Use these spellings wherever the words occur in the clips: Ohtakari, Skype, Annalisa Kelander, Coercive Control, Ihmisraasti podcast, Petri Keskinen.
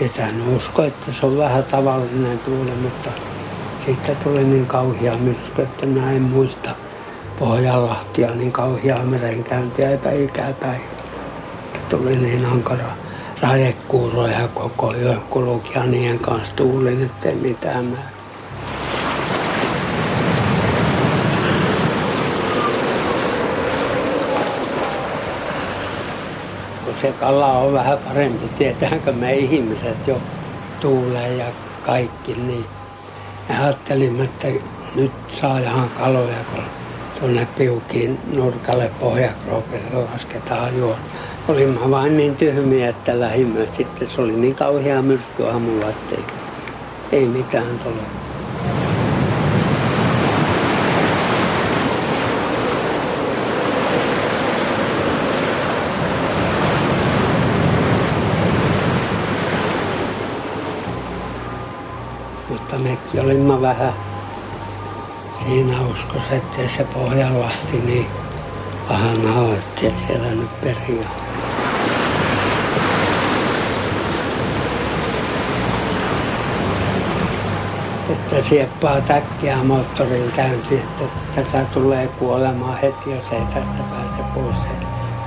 kesän. Usko, että se on vähän tavallinen tuuli, mutta siitä tuli niin kauhea myrsky, että minä en muista Pohjanlahtia, niin kauheaa merenkäyntiä eipä ikäpäivä. Tuli niin ankara radekuuroja koko yön kulkia niiden kanssa tuulin, ettei mitään määrä. Se kala on vähän parempi, tietäänkö me ihmiset jo tuuleen ja kaikki, niin ajattelimme, että nyt saadaan kaloja, kun tuonne piukiin nurkalle Pohjakroopille lasketaan juon. Olimme vain niin tyhmiä, että lähimme sitten. Se oli niin kauhea myrsky aamulla, että ei mitään tule. Mutta mekin olimme vähän siinä uskossa, ettei se Pohjanlahti niin pahana ole, ettei siellä nyt periä. Että sieppaa täkkiä moottorin käynti, että tätä tulee kuolemaan heti, jos ei tästä pääse pois.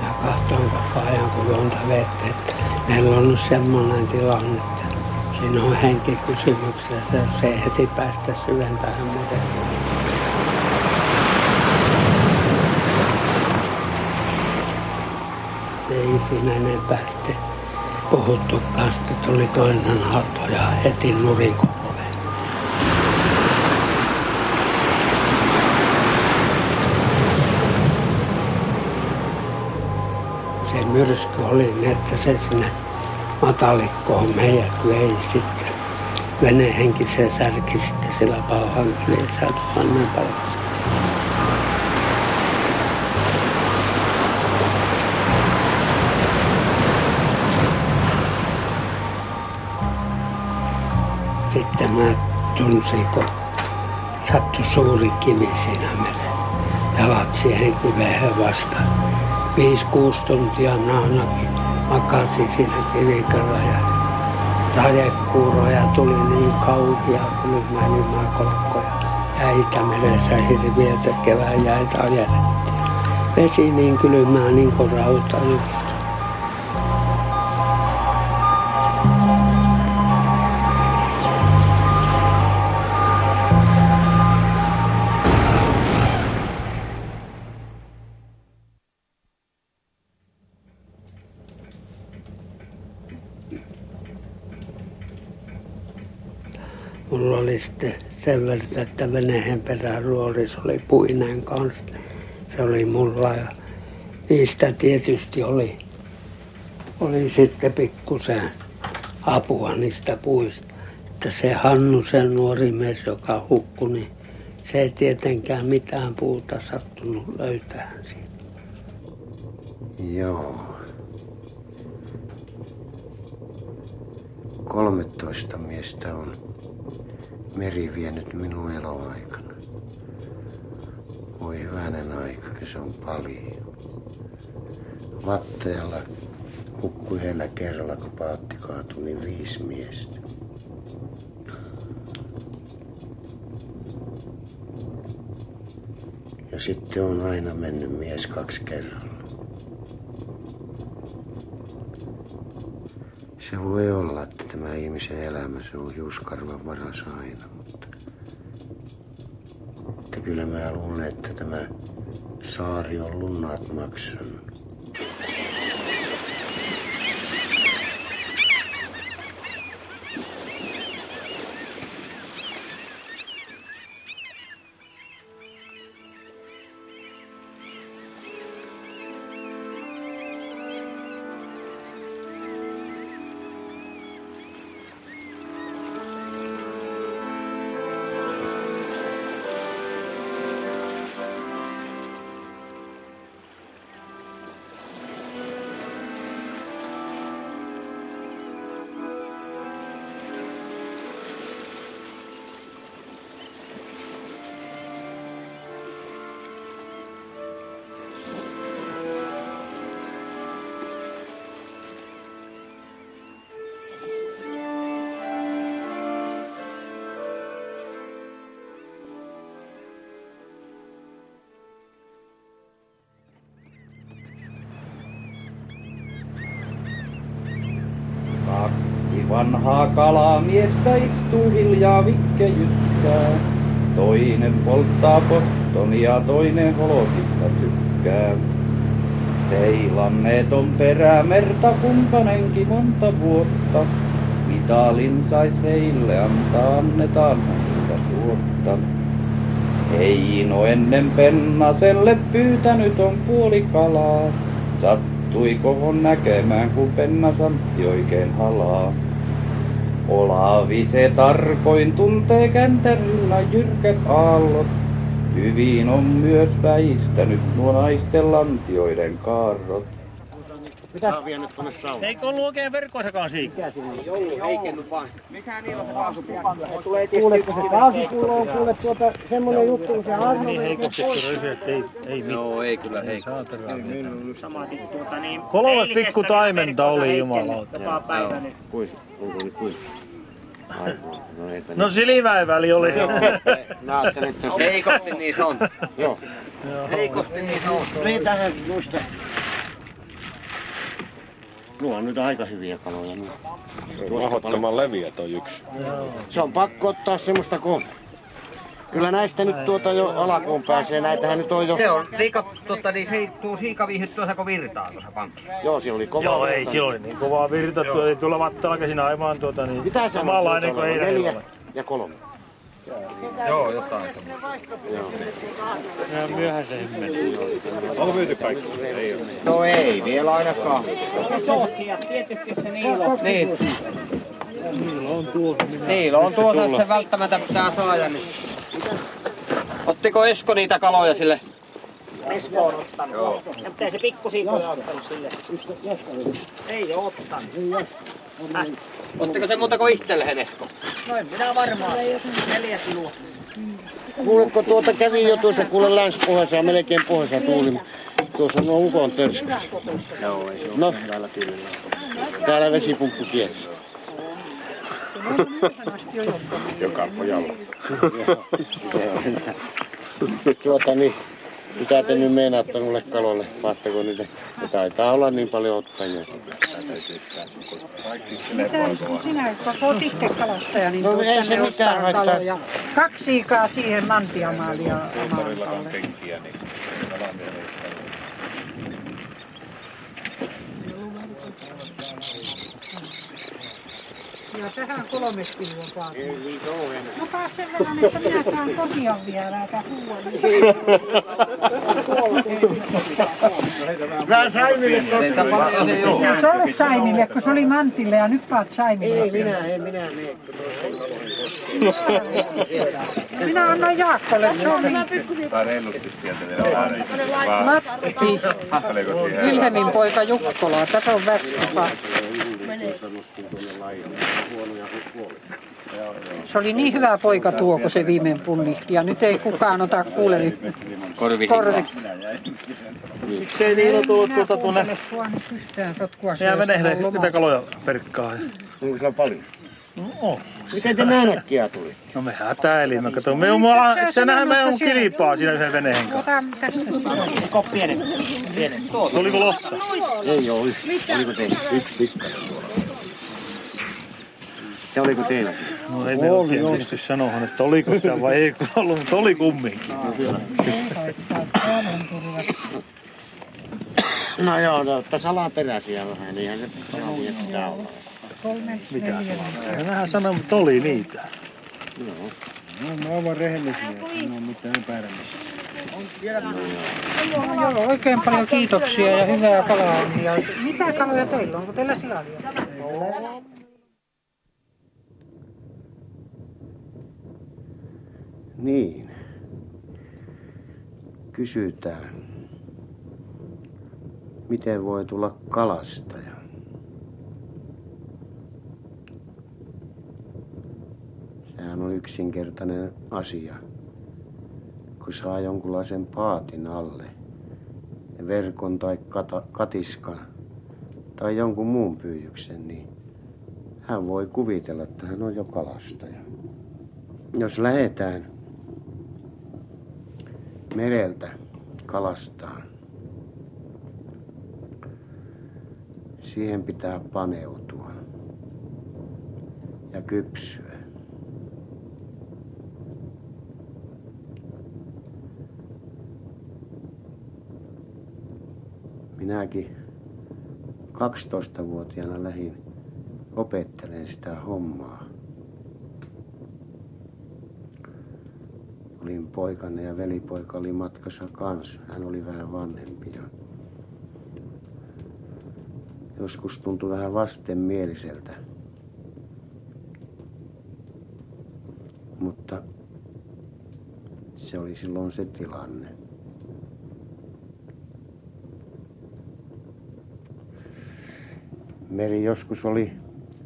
Ja kahtoin koko ajan, kun juonta vettä, että meillä on nyt semmoinen tilanne, että siinä on henkikysymyksessä, jos ei heti päästä syventämään muuten. Ei siinä enempää sitten puhuttukaan, sitten tuli toinen aalto ja heti nurin koko vene. Se myrsky oli niin, että se sinne matalikkoon meidät vei sitten. Venehenki se särki sitten sillä pauhan kylissä tuhannen palassa. Sitten mä tunsin, kun sattui suuri kivi siinä mereen. Jalat siihen kiveen vastaan. 5-6 tuntia naanakin makasin siinä kivikalla ja radekuuroja tuli niin kauhia, kun nyt mä olin maakolkkoja. Ja Itämeressä hirviötä kevään jäitä ajelettiin. Vesi niin kylmää, niin kuin rauta nyt. Mulla oli sitten sen verran, että veneen peräruoris oli puinen kanssa. Se oli mulla ja niistä tietysti oli sitten pikkusen apua niistä puista. Että se Hannu, se nuori mies, joka hukkui, niin se ei tietenkään mitään puuta sattunut löytää siitä. Joo. 13 miestä on meri vienyt minun eloaikana. Voi hyvänen aika, se on paljon. Vattajalla hukkui heillä kerralla, kun paatti kaatui, niin 5 miestä. Ja sitten on aina mennyt mies 2 kerralla. Se voi olla, että tämä ihmisen elämä, se on hiuskarvan varas aina, mutta kyllä mä luulen, että tämä saari on lunnaat maksanut. Vanhaa kalamiestä istuu hiljaa vikkejystään. Toinen polttaa postonia, toinen holokista tykkää. Seilanneet on perämerta kumpanenkin monta vuotta. Mitalin sais heille antaa, annetaan häntä suotta. Heino ennen Pennaselle pyytänyt on puoli kalaa. Sattui kohon näkemään, kun Pennasantti oikein halaa. Olavi se tarkoin tuntee käntäryllä jyrkät aallot. Hyvin on myös väistänyt nuo naisten lantioiden kaarrot. Mitä? Sä on vienyt tuonne saunaan. Eikö ollut oikein verkkoisakaan siinä? Mikä siinä ei ollut? Heikennyt vaan. Mikä niillä on kaasupullo? Kuuletko se kaasupullo on kuule tuota semmonen juttu, kun se harjoittaa. Niin heikoksettu rösyä, ettei mitään. Joo, ei kyllä heikkoa. Kolme pikku taimenta oli jumalauta. Kuisi. No siliväiväli oli. Heikosti niissä on. Heikosti niissä on. Riitähän muista. Nuo on nyt aika hyviä kaloja. Mahdottoman leviä toi yksi. Se on pakko ottaa semmoista kun... Kyllä näistä nyt tuota jo alakuun pääsee, näitähän nyt on jo... Se on liika, totta niin se tuu siikaviihyt tuossa kun virtaa tuossa pankissa. Joo, siellä oli kova virta. Joo, ei siellä oli niin kovaa virta, ei tulla vattalakäsin aivan tuota niin... Mitä se on? Samanlainen kuin heidän ei ole. 4 ja 3. Joo, jotain semmoinen. Myöhän se hymmeni. Onko myyty kaikki? No ei, vielä ainakaan. Tietysti se niillä on. Niin. Niillä on tuossa, että se välttämättä pitää saada. Ottiko Esko niitä kaloja sille? Esko on ottanut. Joo. Ja pitää se pikkusiikoja ottanut sille. Ei ole ottanut. Otteko se muuta kuin itselleen, Esko? No en minä varmaan. 4 kiloa. Kuuletko tuota kävi jo tuossa kuule länspohjassa ja melkein pohjassa tuuli. Tuossa on ukon törsky. Joo, ei se ole. No, täällä vesipumppu kiesi. Joka pojalla. Tuota niin, mitä te nyt meinaatte noille kaloille? Vaatteko niitä? Ja taitaa olla niin paljon ottajia. Mitä sinä, kun olet itse kalastaja, niin no, ei se mitään haittaa. 2 siikaa siihen lantiamaalia omaan kenkiä. Ja tähän 3 kiloa paattu. No taas sen verran, että minä saan tosiaan vieraita huolella. Vähän Saimille tosiaan. Ei se ole Saimille, kun se oli Mantille ja nyt paat Saimille. Ei minä mene. Minä annan Jaakkolle, se on niin. Matti, Vilhelmin poika Jukkola, tässä on Väskypä. Se oli niin hyvä poika tuo, kun se viimein punnihti, ja nyt ei kukaan ota kuulevi. Korvi. Miksei niillä tullut tuota tuonne? Jää venehde, mitä kaloja perkkaa. Onko siellä paljon? No on. Miten te näin äkkiä tuli? No me hätäilimme, kato. Me nähdään meidän kilpaa siinä yhden veneen kanssa. Koko pienempi. Oliko lohta? Ei ole yhtä. Oliko teillä? Yksi. Ja oliko teilläkin? No ei oikein pysty sanomaan, että oliko sitä vai ei ollut, mutta oli kumminkin. No joo, no tässä alaperäisiä vähän, niinhän se pitää olla. 3, 4. Nähän sanoo, mutta oli niitä. Joo. No mä oon vaan rehellisiä, en oo mitään päärämisiä. Joo, oikein paljon kiitoksia ja hyvää kalaa. Mitä kaloja teillä on? Onko teillä silalia? Niin. Kysytään, miten voi tulla kalastaja? Sehän on yksinkertainen asia, kun saa jonkunlaisen paatin alle, verkon tai katiskan tai jonkun muun pyydyksen, niin hän voi kuvitella, että hän on jo kalastaja. Jos lähdetään mereltä kalastaa. Siihen pitää paneutua. ja kypsyä. Minäkin 12-vuotiaana lähdin opettelemaan sitä hommaa. Olin poikana ja velipoika oli matkassa kanssa. Hän oli vähän vanhempi. Joskus tuntui vähän vastenmieliseltä. Mutta se oli silloin se tilanne. Meri joskus oli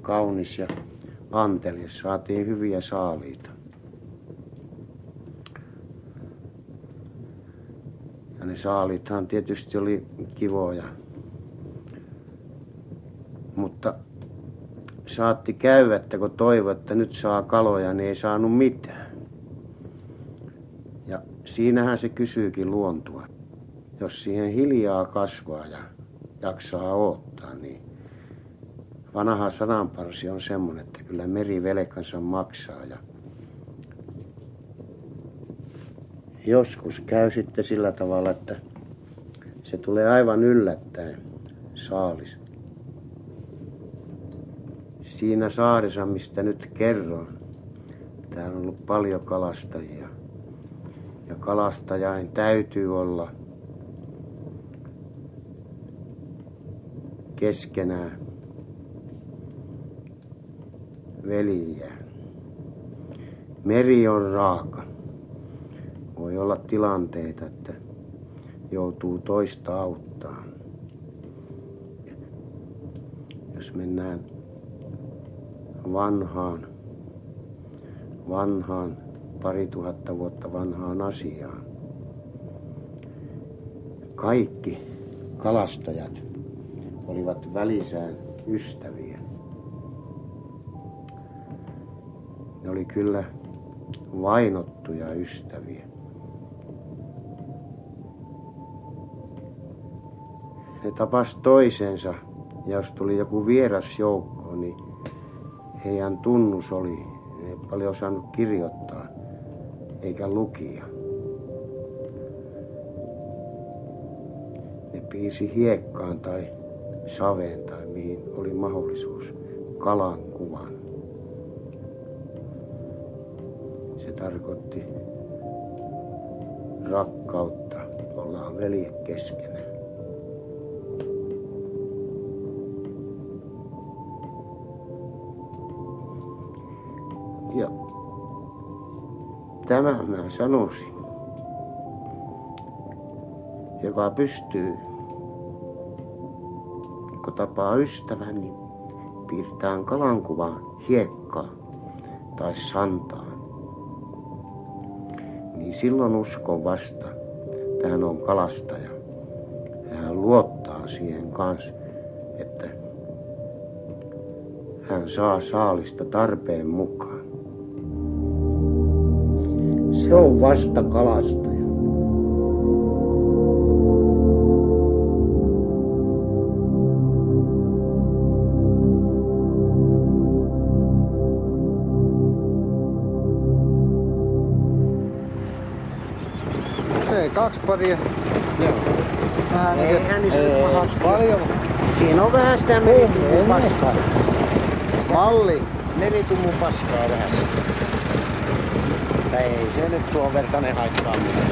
kaunis ja antelias, saatiin hyviä saaliita. Ja ne saalithan tietysti oli kivoja. Mutta saatti käyvättä, kun toivoi, että nyt saa kaloja, niin ei saanut mitään. Ja siinähän se kysyykin luontoa. Jos siihen hiljaa kasvaa ja jaksaa odottaa, niin vanha sananparsi on semmoinen, että kyllä meri velkansa maksaa. Ja joskus käy sitten sillä tavalla, että se tulee aivan yllättäen saalis. Siinä saarissa, mistä nyt kerron, täällä on ollut paljon kalastajia. Ja kalastajain täytyy olla keskenään veljiä. Meri on raaka. Voi olla tilanteita, että joutuu toista auttaa. Jos mennään vanhaan, 2000 vuotta vanhaan asiaan. Kaikki kalastajat olivat välisään ystäviä. Ne oli kyllä vainottuja ystäviä. Ne tapas toisensa ja jos tuli joku vieras joukko, niin heidän tunnus oli, he ei paljon osannut kirjoittaa eikä lukia. Ne piisi hiekkaan tai saveen tai mihin oli mahdollisuus kalan kuvan. Se tarkoitti rakkautta, ollaan veljet keskenään. Ja tämä mä sanoisin, joka pystyy, kun tapaa ystävän, niin piirtää kalankuvaa hiekkaa tai santaan. Niin silloin uskon vasta, että hän on kalastaja. Ja hän luottaa siihen kanssa, että hän saa saalista tarpeen mukaan. Se on vasta kalastaja. Kaksi paria. Joo. Vähän ei hänissä paljon. Siinä on vähän sitä meritumun paskaa. Malli. Meritumun paskaa vähän. Tai ei se nyt tuon vertainen haittaa mitään.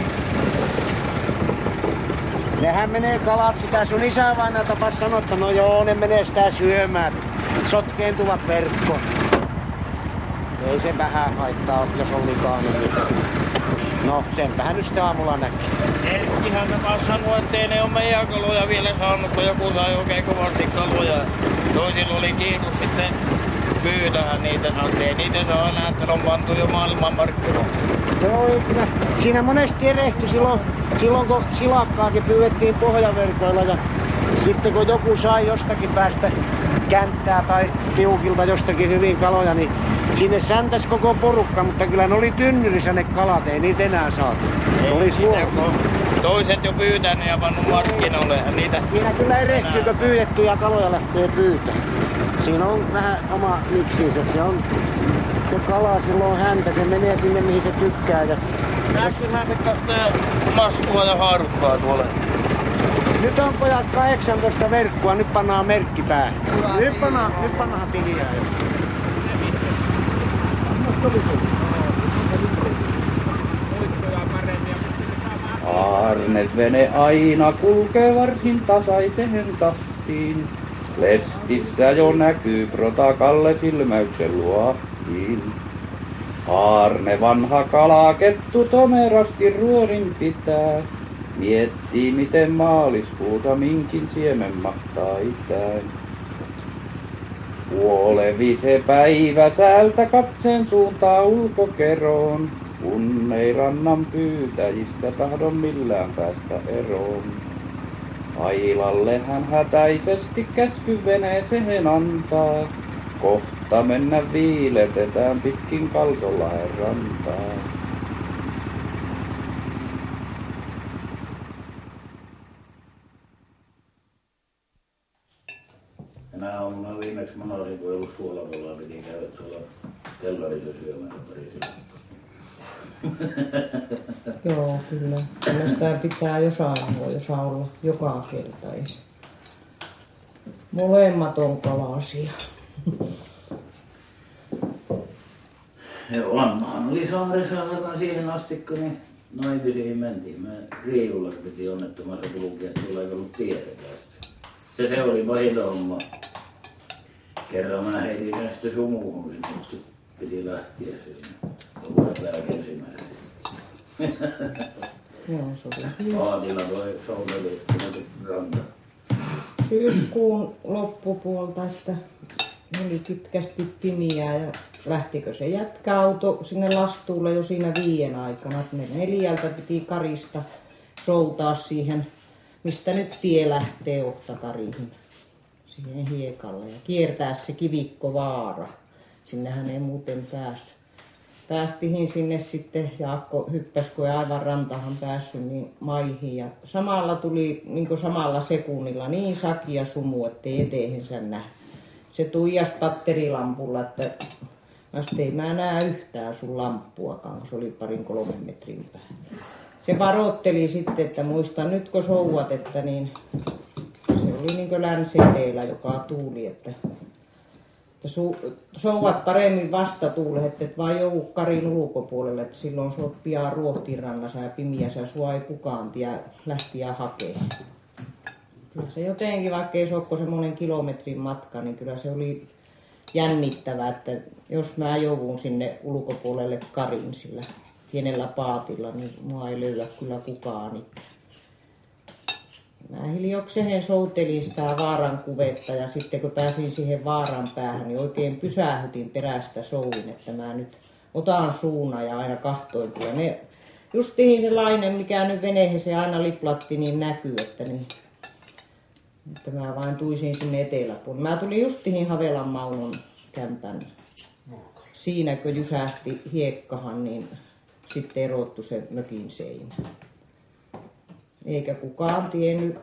Nehän menee kalat sitä. Sun isävainaa tapas sanoa, että no joo, ne menee sitä syömään. Sotkeentuvat verkkoon. Ei se vähän haittaa, jos on likaa niin mitään. No, senpähän nyt sitä aamulla näki. Erkkihan taas sanoi, ettei ne ole meidän kaloja vielä saanut, kun joku sai oikein kovasti kaloja. Toisilla oli kiitos sitten pyytähän niitä, ettei niitä saa nähdä, että on pantu jo maailmanmarkkinoille. Joo, kyllä. Siinä monesti erehtyi silloin, kun silakkaakin pyydettiin pohjaverkoilla ja sitten kun joku sai jostakin päästä känttää tai tiukilta jostakin hyvin kaloja, niin sinne säntäs koko porukka, mutta kyllä ne oli tynnyrissä ne kalat, ei niitä enää saatu. Ne oli suoraa. Toiset jo pyytäneet ja pannu markkinoille. Niitä. Siinä kyllä erehtyykö pyydettyjä kaloja lähtee pyytämään. siinä on vähän oma miksinsä. Se kala silloin häntä, se menee sinne mihin se tykkää. Näkyhän se maskua ja haarukkaa tuolla. Nyt on pojat 18 verkkoa, nyt pannaan merkki päähän. Nyt pannaan tiliä. Aarnevene aina kulkee varsin tasaiseen tahtiin. Lestissä jo näkyy protakalle silmäyksen luohtiin. Aarne vanha kalakettu tomerasti ruorin pitää. Miettii miten maaliskuussa minkin siemen mahtaa itään. Kuolevi se päivä säältä katseen suuntaa ulkokeroon. Kun ei rannan pyytäjistä tahdo millään päästä eroon. Ailalle hän hätäisesti käskyveneeseen antaa. Kohta mennä viiletetään pitkin Kalsolaen rantaa. Enää aamuna viimeksi mä olin, kun ei ollut suolavolla, piti käydä tuolla kellarissa syömään pari silloin. Joo, kyllä. Kyllä sitä pitää jossa olla joka kerta. Molemmat on kalasia. Joo, Annahan oli saaressa aivan siihen asti, kun niin naimisiin mentiin. Mä Riiulassa piti onnettomassa kulkea, että sulla ei ollut tietäkään. Se oli pahinta homma. Kerran mä heitin sen sitten sumuun sinne. Piti lähteä sinne. Aatilla toi soudeli ranta. Syyskuun loppupuolta, että oli kytkästi pimiä ja lähtikö se jätkäauto sinne lastuulle jo siinä 5 aikana. Ne 4 piti Karista soutaa siihen, mistä nyt tie lähtee Ohtakariin, siihen hiekalle ja kiertää se Kivikkovaara. Sinnehän ei muuten päässyt. Päästihin sinne sitten, Jaakko hyppäsi, kun ei aivan rantahan päässyt, niin maihin. Ja samalla tuli niin samalla sekunnilla niin saki ja sumu, ettei eteensä näe. Se tuijasi patterilampulla, että ei mä näe yhtään sun lamppuakaan, kun se oli 2-3 metrin päällä. Se varoitteli sitten, että muista nyt kun souat, että niin, se oli niin länseteillä, joka tuuli, että souvat paremmin vastatuuleen, et vaan joudu Karin ulkopuolelle, että silloin sä oot pian Ruohtirannassa ja pimiässä, sua ei kukaan tiedä lähtiä hakemaan. Kyllä se jotenkin, vaikka ei se ole semmoinen kilometrin matka, niin kyllä se oli jännittävää, että jos mä joudun sinne ulkopuolelle Karin sillä pienellä paatilla, niin mua ei löydä kyllä kukaan itse. Mä hiljokseen soutelin sitä vaaran kuvetta ja sitten kun pääsin siihen vaaran päähän, niin oikein pysähdytin perästä soudin, että mä nyt otan suunnan ja aina kahtoin. Ja ne, justiin se lainen, mikä nyt veneeseen aina liplatti, niin näkyy, että mä vain tuisin sinne eteläpuolelle. Mä tulin justiin Havelan Maunon kämpän. Siinä kun jysähti hiekkahan, niin sitten erottu se mökin seinä. Eikä kukaan tiennyt,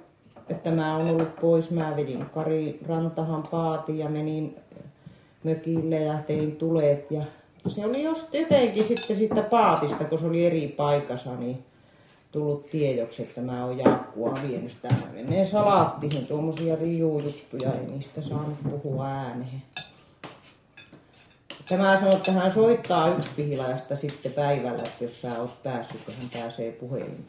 että mä oon ollut pois. Mä vedin Kari rantahan paatin ja menin mökille ja tein tuleet. Ja se oli just jotenkin sitten siitä paatista, kun se oli eri paikassa, niin tullut tiedoksi, että mä oon Jaakkua vienyt sitä. Mä menen salaattiin, tuommoisia riujuttuja, ei niistä saanut puhua ääneen. Tämä sanoi, että hän soittaa yksi pihilajasta sitten päivällä, että jos sä oot päässyt, kun hän pääsee puhelimeen.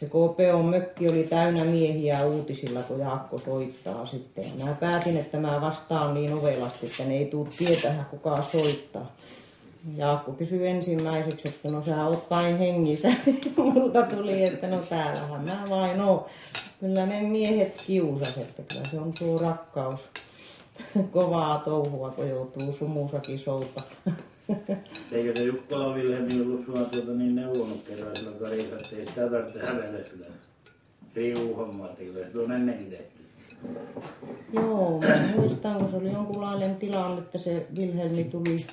Se KPO:n mökki oli täynnä miehiä uutisilla, kun Jaakko soittaa sitten. Mä päätin, että mä vastaan niin ovelasti, että ne ei tule tietää, kukaan soittaa. Jaakko kysyi ensimmäiseksi, että no sä oot vain hengissä. Multa tuli, että no täällähän mä vain oon. Kyllä ne miehet kiusas, että kyllä se on tuo rakkaus. Kovaa touhua, kun joutuu sumusakin souta. Eikö se Jukkola Vilhelmi ollut sua niin neuvonut kerran sillä Karissa, ettei sitä tarvitse hävetä sillä riuhommaa, että kyllä se on ennenkin tehty. Joo, mä muistan, kun se oli jonkunlainen tilanne, että se Vilhelmi tuli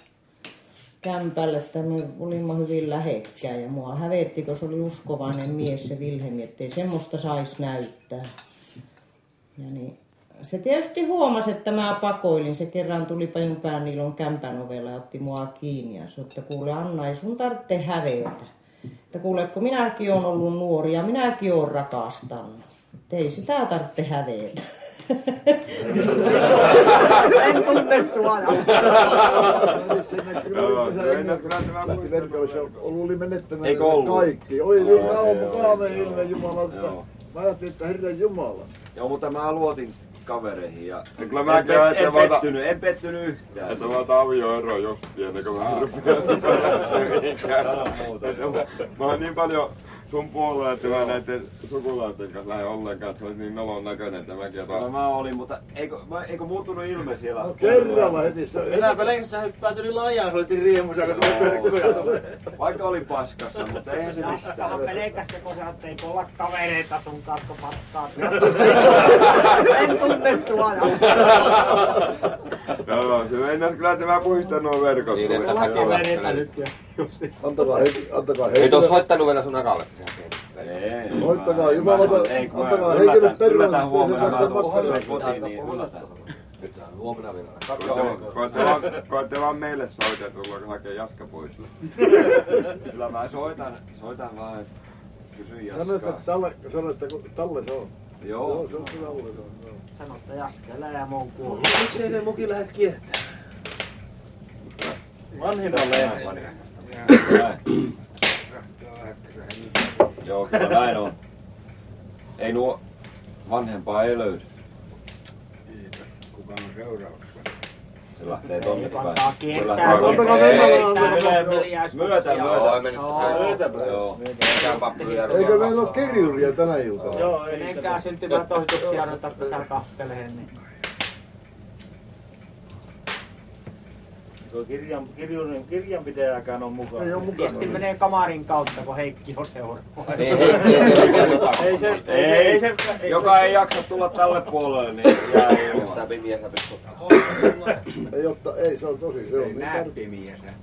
kämpälle, että me olimme hyvin lähekkään ja mua hävetti, kun se oli uskovainen mies se Vilhelmi, ettei semmoista saisi näyttää. Ja niin, se tietysti huomasi, että mä pakoilin. Se kerran tuli Pajun pään Niilon kämpän ovella ja otti mua kiinni ja sanoi, että kuule Anna, ei sun tarvitse hävetä. Että kuule, kun minäkin olen ollut nuori ja minäkin olen rakastanut. Että ei sitä tarvitse hävetä. En tunne sua. Oli menettänyt kaikki. Oli niin kauan meille Jumalalta. Mä ajattelin, että Herran Jumala. Joo, mutta mä luotin kavereihin ja en pettynyt yhtään. Että mä otan avioeroa jostain ennen kuin mä rupean. Mä oon niin paljon sun puolella, että mä näiden sukulaisten kanssa lähden ollenkaan, että se olisi niin nolon näköinen, että mäkin jotain. No mä olin, mutta eikö muuttunut ilme siellä? No kerralla heti se. Enää pelkässä sä päätyi laajaan, se oli riemussa, kun tuli verkkoja tuolle. Vaikka oli paskassa, mutta eihän se mistään. Tähän pelkässä, kun sä oot, eikö olla kavereita sun kanssa paskaa. En tunne sua. Joo, se mennäs kyllä, että mä puhistan nuo verkot. Niin, että säkin verkkoja nyt. Antakaa heitä. Et ois soittanut vielä sun akalle. Soittakaa Jumalata, antakaa heikille perään. Kyllä huomenna mä tulen kotiin, niin yllätään. Nyt on huomenna vielä. Koette vaan meille soita, että tullaanko hakee Jaska pois. Kyllä mä soitan vaan, että kysyn Jaskaa. Sanoit, että Talle se on. Joo. Sanoit, että Jaska, elä ja mun kuuluu. Miksei ne mukin lähdet kiertämään? Vanhin on lehmästä. Joo, kyllä näin on. Ei nuo vanhempaa ei löydy. Kiitos. Kuka on seurauksena? Se lähtee tonne päin. Se lähtee. Myötä. Joo. Eikö meillä ole kirjuria tänä iltana? Joo, enkä syntymää toistuksia noita pesän kahteleen. Tuo kirjanpitäjäkään on mukana. Ei ole mukana. Viesti menee kamarin kautta, kun Heikki on seuraava. Ei se. Joka ei jaksa tulla tälle puolelle, niin jää ilman. Tää pimiä sä peskotaan. Ei, se on tosi. Se on ei nää pimiä sä.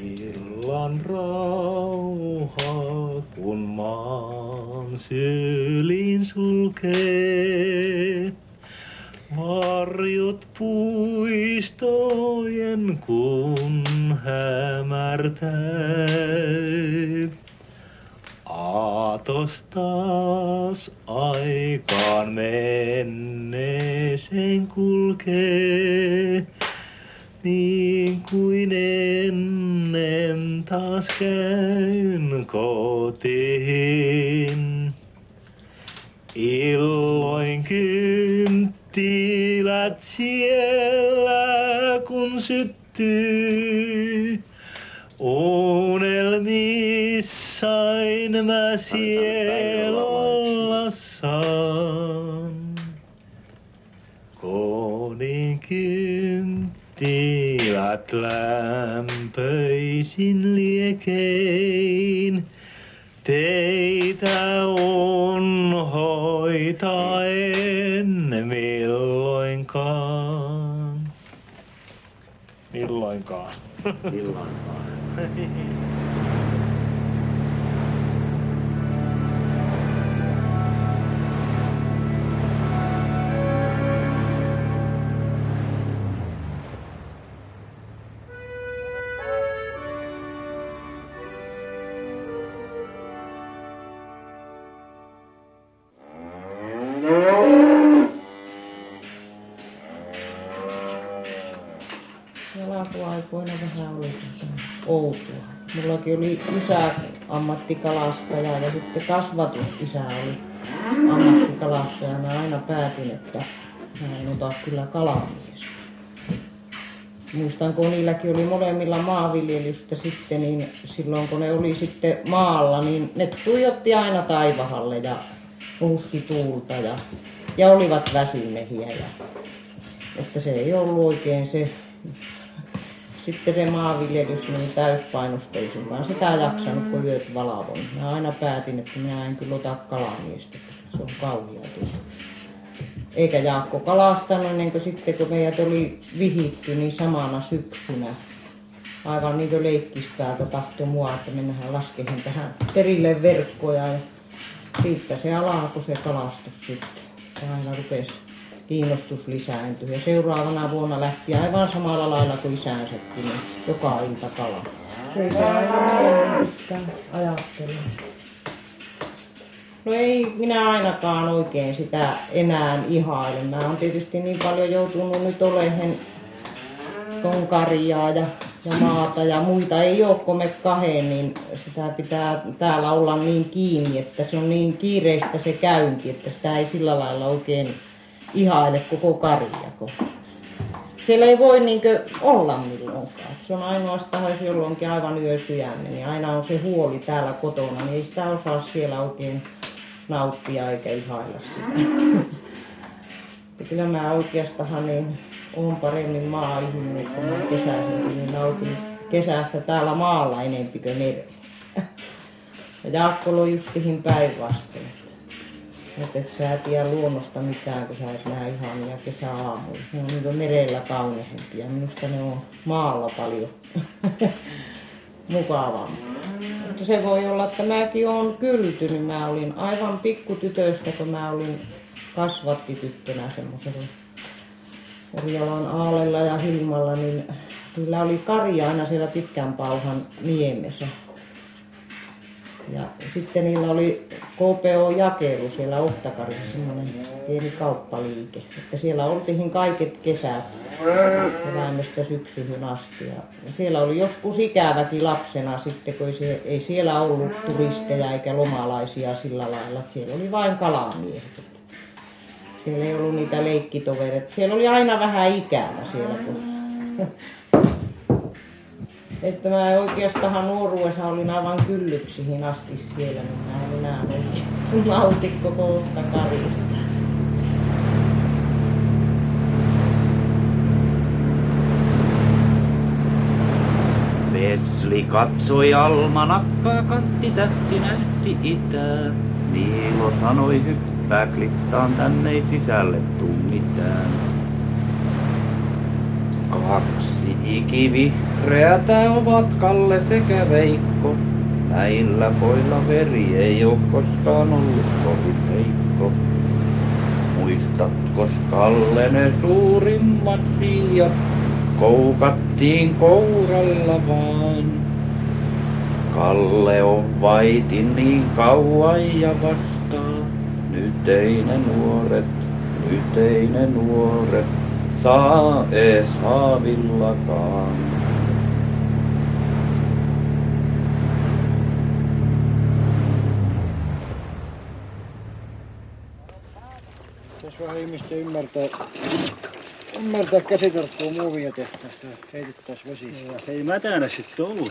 Illan rauha, kun maan sylin sulkee, varjot puistojen kun hämärtää. Aatos taas aikaan menneeseen kulkee. Niin kuin ennen taas käyn kotiin. Illoin kynttilät siellä kun syttyy. Unelmissain mä siellä olla saan. Kodin kynttilät lämpöisin liekein, teitä on hoitaen milloinkaan. Milloinkaan. Mullakin oli isä ammattikalastaja ja sitten kasvatusisä oli ammattikalastaja. Mä aina päätin, että mä en ota kyllä kalamiestä. Muistan, kun niilläkin oli molemmilla maanviljelystä sitten, niin silloin kun ne oli sitten maalla, niin ne tuijotti aina taivahalle ja huusi tuulta ja olivat väsymiehiä. Että se ei ollut oikein se. Sitten se maanviljelys meni täyspainosteisiin, vaan sitä ei jaksanut, kun yöt valavon. Mä aina päätin, että minä en kyllä ota kalamiestä. Se on kauhea tuossa. Eikä Jaakko kalastanut ennen kuin sitten, kun meidät oli vihitty, niin samana syksynä aivan niitä leikkistäältä tahtoi mua, että mennähän laskeihin tähän perille verkkoja ja siitä se alkoi se kalastus sitten. Ja aina rupesi kiinnostus lisääntyä ja seuraavana vuonna lähti aivan samalla lailla kuin isänsäkin, niin joka ilta kalaa. Eikä aina sitä ajattele. No ei minä ainakaan oikein sitä enää ihaile. Mä oon tietysti niin paljon joutunut nyt olehen ton karjaa ja maata ja muita ei oo kun me kahden, niin sitä pitää täällä olla niin kiinni, että se on niin kiireistä se käynti, että sitä ei sillä lailla oikein ihaile koko karjako. Siellä ei voi niinkö olla milloinkaan. Se on ainoastaan, jos jolloinkin aivan yösydämme, niin aina on se huoli täällä kotona, niin ei sitä osaa siellä oikein nauttia eikä ihailla sitä. Kyllä mä oikeastaan niin oon paremmin maa-ihminen, kun mä kesäisenkin, niin nautin kesästä täällä maalla enempi kuin merellä. Ja Jaakko on justihin päinvastoin. Mutta et sä tiedä luonnosta mitään, kun sä et nää ihania kesäaamuja. Ne on niin merellä kaunehempia. Minusta ne on maalla paljon mukavampia. Mutta se voi olla, että mäkin oon kyltynyt. Mä olin aivan pikkutytöstä, kun mä olin kasvattityttönä semmosella Orjalan Aalella ja Hilmalla, niin kyllä oli karja aina siellä Pitkän Pauhan niemessä. Ja sitten niillä oli KPO-jakelu siellä Ohtakarissa, semmoinen pieni kauppaliike. Että siellä oltiin kaiket kesät eläimestä syksyyn asti. Ja siellä oli joskus ikäväkin lapsena sitten, kun ei siellä ollut turisteja eikä lomalaisia sillä lailla. Että siellä oli vain kalamiehet. Siellä ei ollut niitä leikkitovereita. Siellä oli aina vähän ikävä siellä. Että mä oikeastaan nuoruudessa olin aivan kyllyksihin asti siellä, niin mä en enää oikein nauti koko Ohtakarista. Vesli katsoi almanakkaa, kattitähti näytti itää. Niilo sanoi hyppää kliftaan, tänne ei sisälle tuu mitään. Kaksi ikivihreätä ovat Kalle sekä Veikko. Näillä poilla veri ei oo koskaan ollut kovin heikko. Muistatkos Kalle ne suurimmat siiat? Koukattiin kouralla vaan. Kalle on vaitin niin kauan ja vastaa. Nyt ei ne nuoret. Saa ees haavillakaan. Pitäis vähän ihmisten ymmärtää käsitarkkoa muovia tehtäistä ja heitettäis vesiin. Se ei mätänä sitten ollenkaan.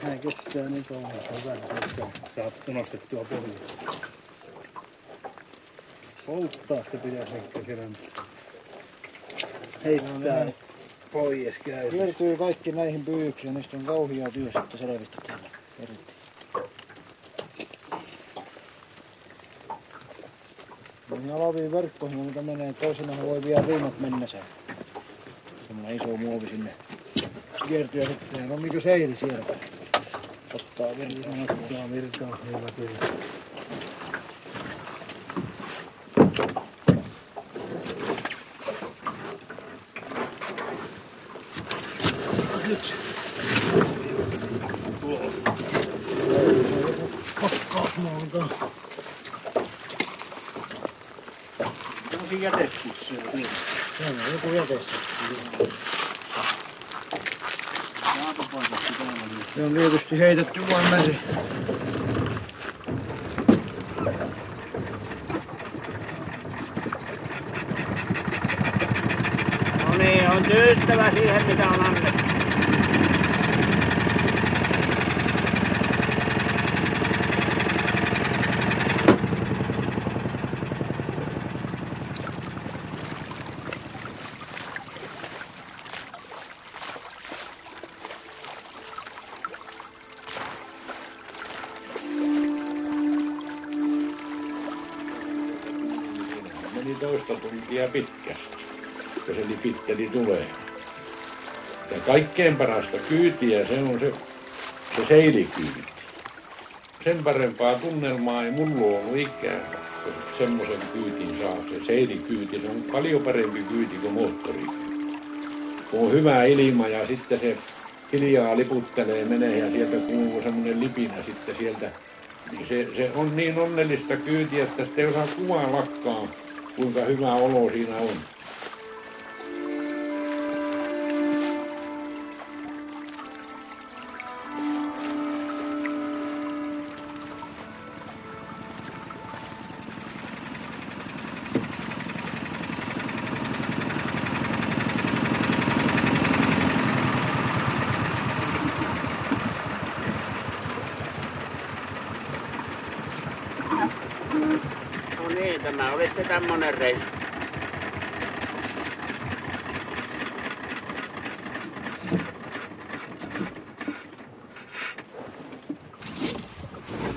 Sehän kestää niin kauan, että hyvänä saa nostettua pohjaa. Polttaa se pitäis ehkä kerran. Heittää pois käydä. Kiertyy kaikki näihin pyyksiin, niistä on kauhia työssä, että selvitä tänne erittäin. Minä laviin verkkoihin, mitä menee, toisinaan voi vielä riimat mennä sen. Sellainen iso muovi sinne kiertyy ja sitten on mikä seili siellä. Ottaa virtaa, heillä kyllä. Se on tietysti heitetty vain meri. No niin, on tyyttävä siihen mitä on annettu. Meni toista tuntia pitkästä, kun se lipitteli tulee. Ja kaikkein parasta kyytiä se on se seilikyyti. Sen parempaa tunnelmaa ei mulla ollut ikään, kun semmoisen kyytin saa. Se seilikyyti, se on paljon parempi kyyti kuin moottorikyyti. Kun on hyvä ilma ja sitten se hiljaa liputtelee, menee ja sieltä kuuluu semmoinen lipinä sitten sieltä. Se on niin onnellista kyytiä, että sitä ei osaa kuvaa lakkaa, kuinka hyvä olo siinä on. Tämä oli sitten tämmönen reissu.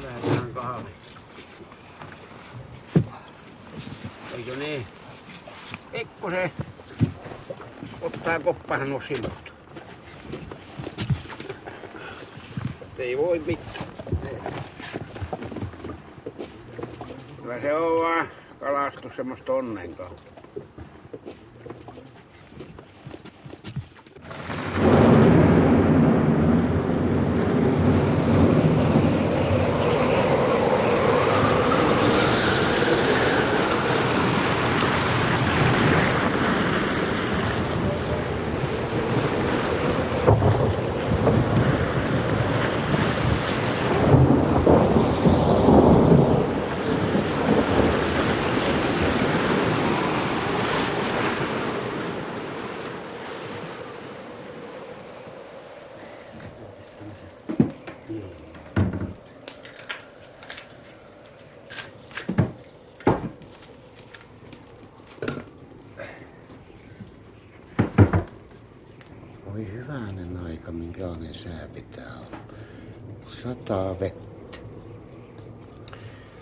Lähdetään kahville. Eikö niin? Pikkusen ottaa koppahan nuo silmut. Ei voi mitään. Kyllä se on vaan kalastus semmoista onnen kautta. Voi hyvänen aika, minkälainen sää pitää olla. Sataa vettä.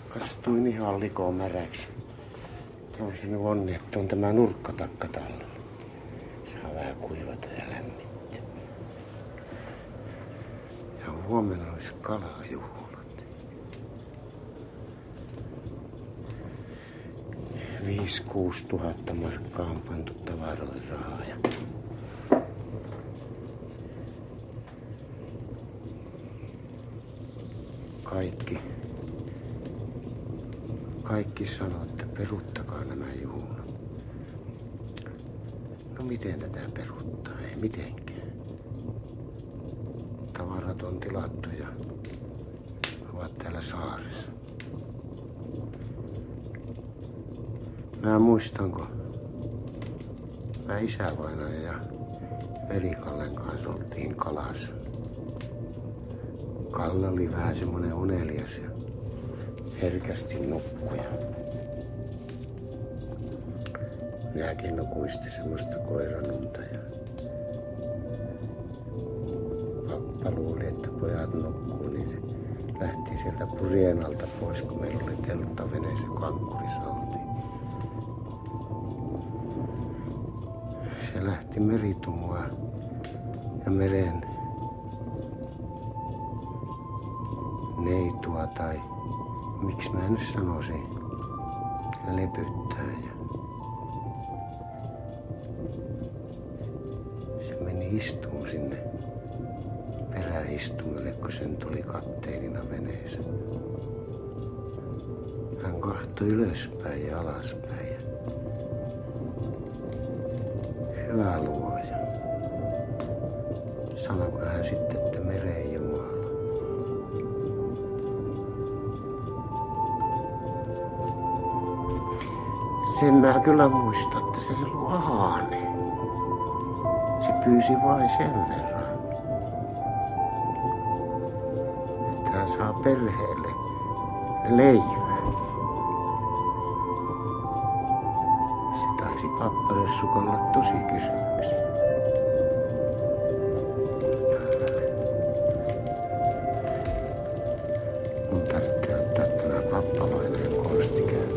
Kastuin ihan likoon märäksi. Tämä on sinne onni, että on tämä nurkkatakka tallella. Saa vähän kuivata ja lämmittää. Ja huomenna olisi kalajuhlat. 5-6 tuhatta markkaa on pantu tavaroin rahaa. Kaikki sanoo, että peruuttakaa nämä juhlat. No miten tätä peruuttaa? Ei mitenkään. Tavarat on tilattu ja ovat täällä saaressa. Mä muistan, kun mä isävainajan ja velikallen kanssa oltiin kalassa. Kalle oli vähän semmoinen unelias ja herkästi nukkui. Minäkin nukuin sitten semmoista koiranunta. Ja pappa luuli, että pojat nukkuu, niin se lähti sieltä purjeen alta pois, kun meillä oli teltta veneessä, kun ankkurissa oltiin. Se lähti meritumua ja meren neitua tai miksi mä nyt sanoisin lepyttää. Ja se meni istuun sinne peräistumelle, kun sen tuli kapteenina veneessä. Hän kahtoi ylöspäin ja alaspäin. Ja hyvä luoja. Sanoiko hän sitten, että mereen Jumala? Sen mä kyllä muistan, että se ei ollut ahane. Se pyysi vain sen verran, että hän saa perheelle leivää. Se taisi papparessuka olla tosi kysymys. Mun tarvitsee ottaa tämä pappalainen konsti käyttöön.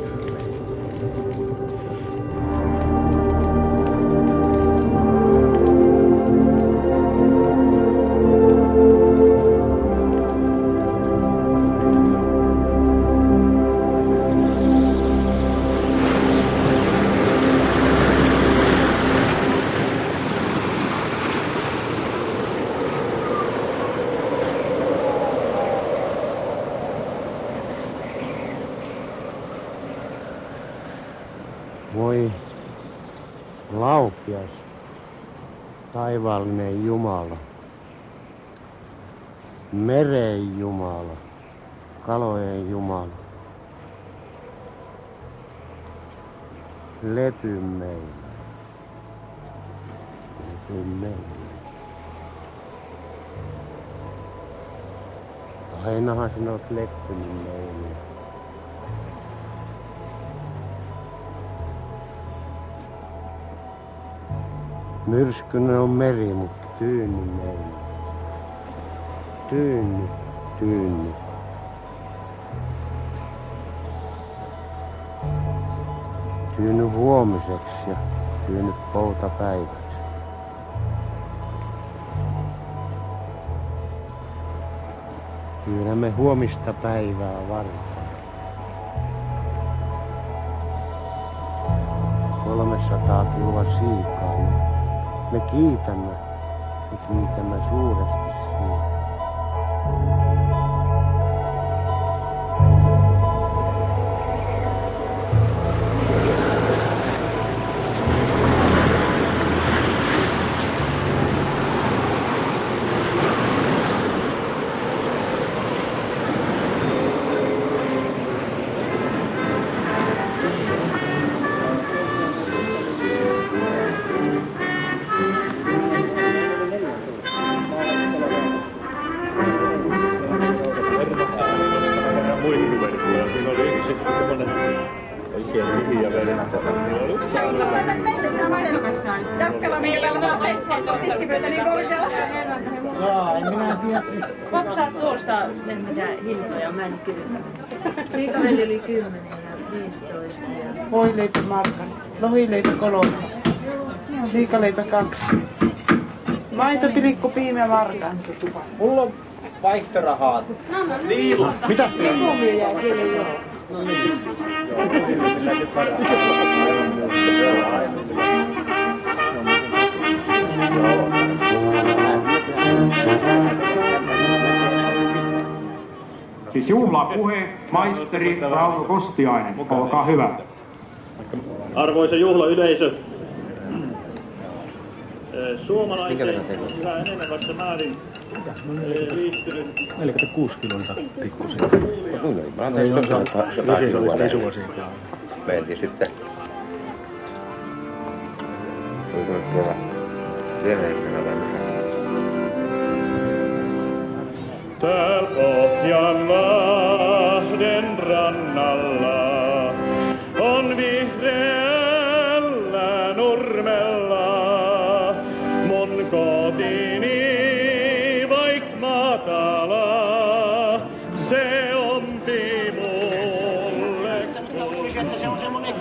Voi laupias, taivaallinen Jumala, meren Jumala, kalojen Jumala, lepy meille, lepy meille. Ainahan sinä olet leppynyt meille. Myrskynen on meri, mutta tyynny meille. Tyynny, tyynny. Tyynny huomiseksi ja tyynny poutapäiväksi. Pyydämme huomista päivää varten. $300 tulva siikaa. Me kiitämme. Me kiitämme suuresti siitä. Siikavelli oli 10 ja 15. Voileipä markan, lohileipä 3, siikaleipä 2, maitopilikko piimä markan. Mulla on vaihtorahaa. Liila. Mitä? Siis juhlapuhe, maisteri Rauno Kostiainen, olkaa hyvä. Arvoisa juhlayleisö, suomalaisen yhä enenevässä määrin liittynyt... 46 kiloita pikkusia. No niin, mä anteeksi tuossa 100 kiloa. Mentiin sitten. Tuliko tuolla Venäjänä välissä. Täällä Pohjanlahden rannalla on vihreällä nurmella mun kotini, vaik matala, se ompi mulle. Se on semmoinen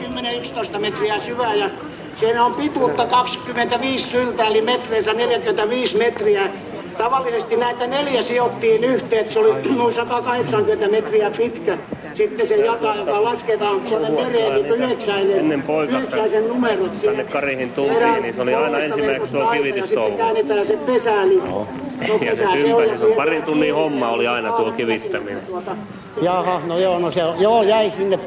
10–11 metriä syvä ja sen on pituutta 25 syltä eli metreissä 45 metriä. Tavallisesti näitä 4 sijoittiin yhteen, se oli noin 180 metriä pitkä. Sitten se jata, joka lasketaan tuonne mereen, niin kuin yhdeksäisen numerot siihen. Tänne Karihin tultiin, niin se oli aina ensimmäiseksi tuo kivitystouhu. Sitten käännetään se pesää, niin ja se ympäri, se on parin tunnin homma, oli aina tuo kivittäminen. Jaha, no joo, no se on, joo, jäi sinne.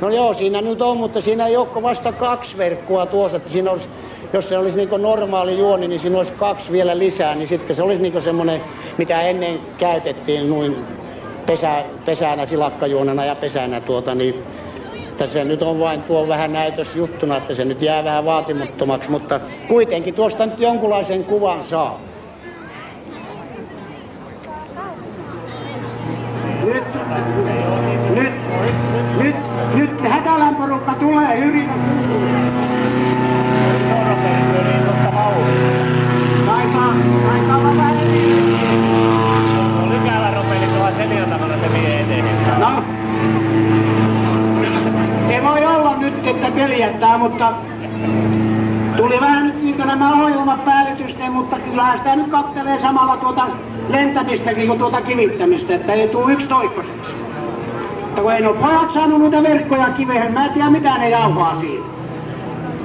No joo, siinä nyt on, mutta siinä ei ole vasta 2 verkkoa tuossa, että siinä olisi... Jos se olisi niin normaali juoni, niin siinä olisi 2 vielä lisää, niin sitten se olisi niin semmoinen, mitä ennen käytettiin noin pesänä, silakkajuonana ja pesänä tuota, niin se nyt on vain tuo vähän näytösjuttuna, että se nyt jää vähän vaatimattomaksi, mutta kuitenkin tuosta nyt jonkunlaisen kuvan saa. Nyt Hätälän porukka tulee yrittää. Taitaa olla vähän niin. On lykäällä ropeilikohan seliotavana se vie etenkin. No. Se voi olla nyt, että peljättää, mutta tuli vähän nyt niitä nämä ohjelmat päällitysten, mutta kyllähän sitä nyt kattelee samalla tuota lentämistäkin kuin tuota kivittämistä, että ei tuu yksitoikkoiseksi. Mutta kun ei ole pojat saanut noita verkkoja kivehen, mä en tiedä mitä ne jauhaa siinä.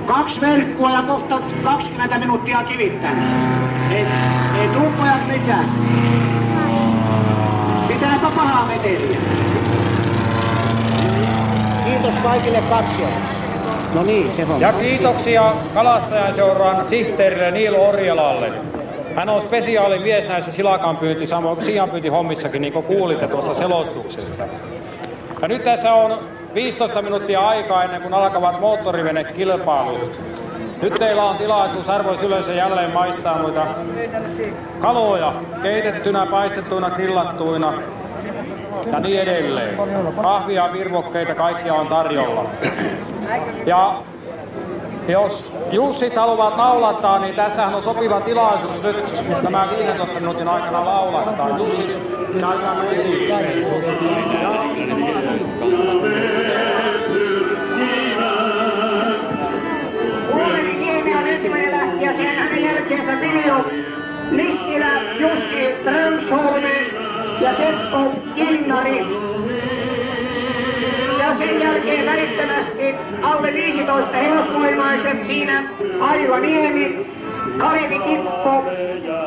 2 verkkoa ja kohta 20 minuuttia kivittää. Ei tuu pojat mitään. Pitääpä pahaa meteliä. Kiitos kaikille katsojille. No niin, se homma. Ja kiitoksia kalastajaseuran sihteerille Niilo Orjalalle. Hän on spesiaalimies näissä silakanpyynti, samoin kuin siianpyyntihommissakin, niin kuin kuulitte tuosta selostuksesta. Ja nyt tässä on 15 minuuttia aikaa ennen kuin alkavat moottorivenekilpailut. Nyt teillä on tilaisuus arvois yleensä jälleen maistaa noita kaloja keitettynä, paistettuina, grillattuina ja niin edelleen. Kahvia, virvokkeita, kaikkia on tarjolla. Ja jos jussit haluavat laulattaa, niin tässähän on sopiva tilaisuus nyt tämä 15 minuutin aikana laulattaa. Jussi, minä aikaan Nissilä, Jussi, Brönsholmi ja Seppo Kinnari. Ja sen jälkeen välittömästi alle 15 hevosvoimaiset siinä Aila Niemi, Kalevi Kippo,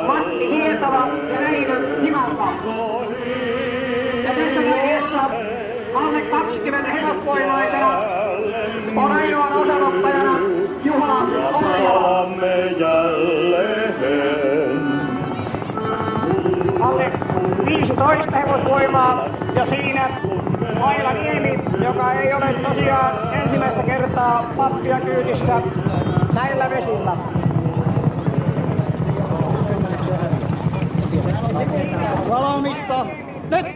Matti Hietala ja Väinö Himalla. Ja tässä vaiheessa alle 20 hevosvoimaisena on ainoana osanottajana Juha Orjala. 15 hevosvoimaa ja siinä Aila Niemi, joka ei ole tosiaan ensimmäistä kertaa pappia kyydissä näillä vesillä. Valmista! Nyt!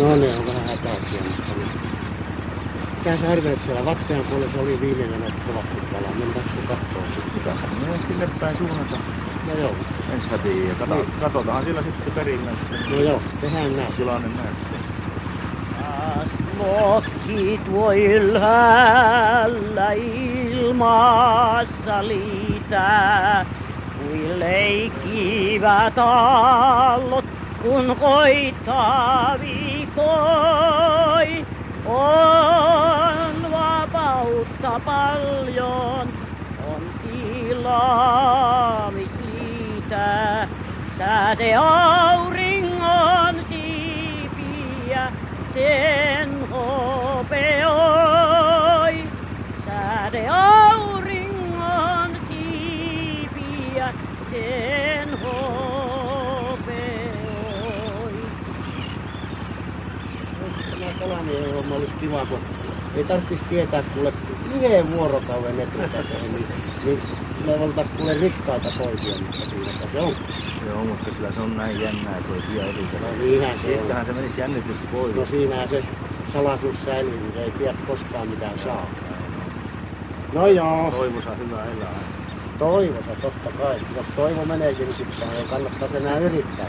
No ne on vähän hätää siellä. Tässä Härvelet siellä Vattejan puolella oli viimeinen ottavasti kalaa. Mennäisikö katsoa sitten? Mennään sinne päin suunnata. No joo. Ensi hätiin ja katsotaan sillä sitten perillä. No joo, tehdään näin. Tilanne näyttää. Lokki tuo ylhäällä ilmassa liitää, kuin leikkivät aallot, kun koittaa viikoi. On vapautta paljon, on tilaa siitä. Säde auringon siipiä, sen hopeoi. Säde auringon siipiä, sen hopeoi. Kalamien homma olisi kiva, kun ei tarvitsisi tietää kuule yhden vuorokauden etukäteen, niin me oltaisiin kuule rikkaita poikia, mutta siinäpä se on. Joo, mutta kyllä se on näin jännää, kun ei tiedä etukäteen. No niinhän se on. Siitähän se menisi jännitys pois. No siinähän se salaisuus säilyy, niin ei tiedä koskaan mitään saa. No joo. Toivossa hyvä elää. Toivossa totta kai. Jos toivo meneekin, niin sitten ei kannattaisi enää yrittää.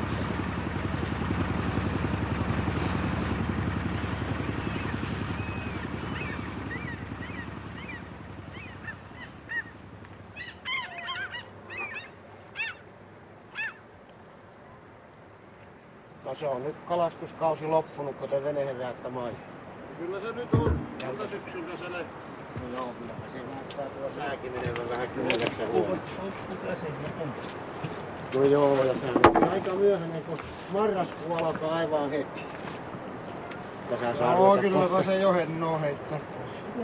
Se on nyt kalastuskausi loppunut, kuten veneen väättä maija. Kyllä se nyt on. Tältä syksyltä se lähtee. No joo, kylläpä se näyttää tuo sääkin menevän vähän kylmässä huoneessa. No joo, ja sehän on aika myöhäinen, kun marraskuu alkaa aivan heti. No kylläpä se jo hennoa heittää.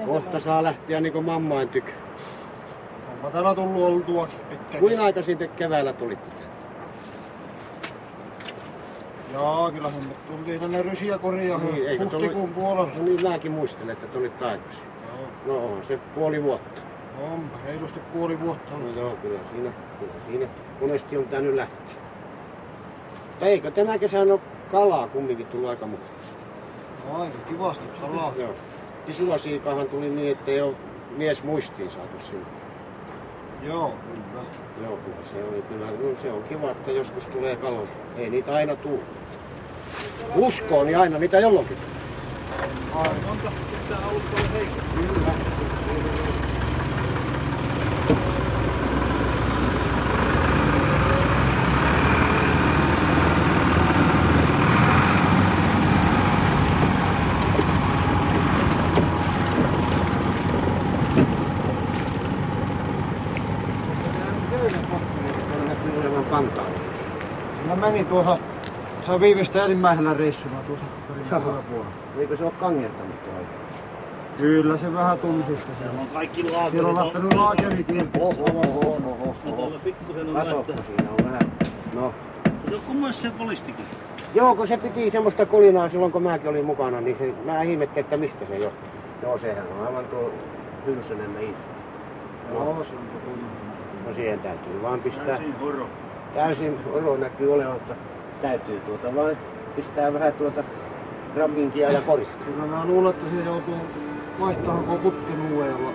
Kohta saa lähteä niinku mammain tykö. Onpa täällä tullut oltuakin pitkä. Kuinka aikaisin te keväällä tulitte? Joo, kyllä me tultiin tänne rysiä korjaa huhtikuun puolella. No niin, mäkin muistelen, että tulit aikaisin. Joo. No on se puoli vuotta. Onpa, reilusti puoli vuotta. No joo, kyllä siinä monesti on pitänyt lähteä. Mutta eikö tänä kesänä ole kalaa kumminkin tullut aika mukavasti? No aika kivasti kalaa. Joo. Pisuasiikahan tuli niin, ettei ole mies muistiin saatu sinne. Joo, kyllä. Joo, se on kiva, että joskus tulee kaloja. Ei niitä aina tule. Uskoo, niin aina niitä jollakin. Monta kesää on ollut paljon heikkoa. kantaa? Mä menin tuossa, se on viimeistä ensimmäisellä reissulla tuossa puolella. Eikö se ole kangertanut tuolla? Kyllä se vähän tunsi sitä. Siellä on kaikki laakerit. Siellä on lähtenyt laakerit irti. Katokko siinä on vähän. No. Se on kummais se polistikin. Joo, kun se piti semmoista kolinaa silloin kun mäkin olin mukana, niin se, mä ihmettelin, että mistä se johtuu. Joo, sehän on aivan tuo Hylsönemme itse. No, no se on kuitenkin. No siihen täytyy vaan pistää. Täysin horo näkyy olevan, että täytyy tuota vaan pistää vähän tuota raminkia ja korista. Kyllä mä luulen, että se joutuu vaihtamaan koko putkin uudella.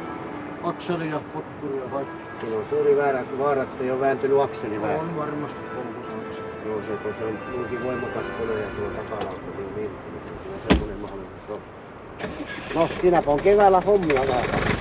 Akseli ja potkuri ja kaikki. Siinä on suuri vaara, että ei ole vääntynyt akseli vähän. On varmasti polkusaamassa. Joo, se kun se on niinkin voimakas kone ja tuo takalaukka niin virti, niin se on semmoinen mahdollisuus on. No, sinäpä on keväällä hommia vaan.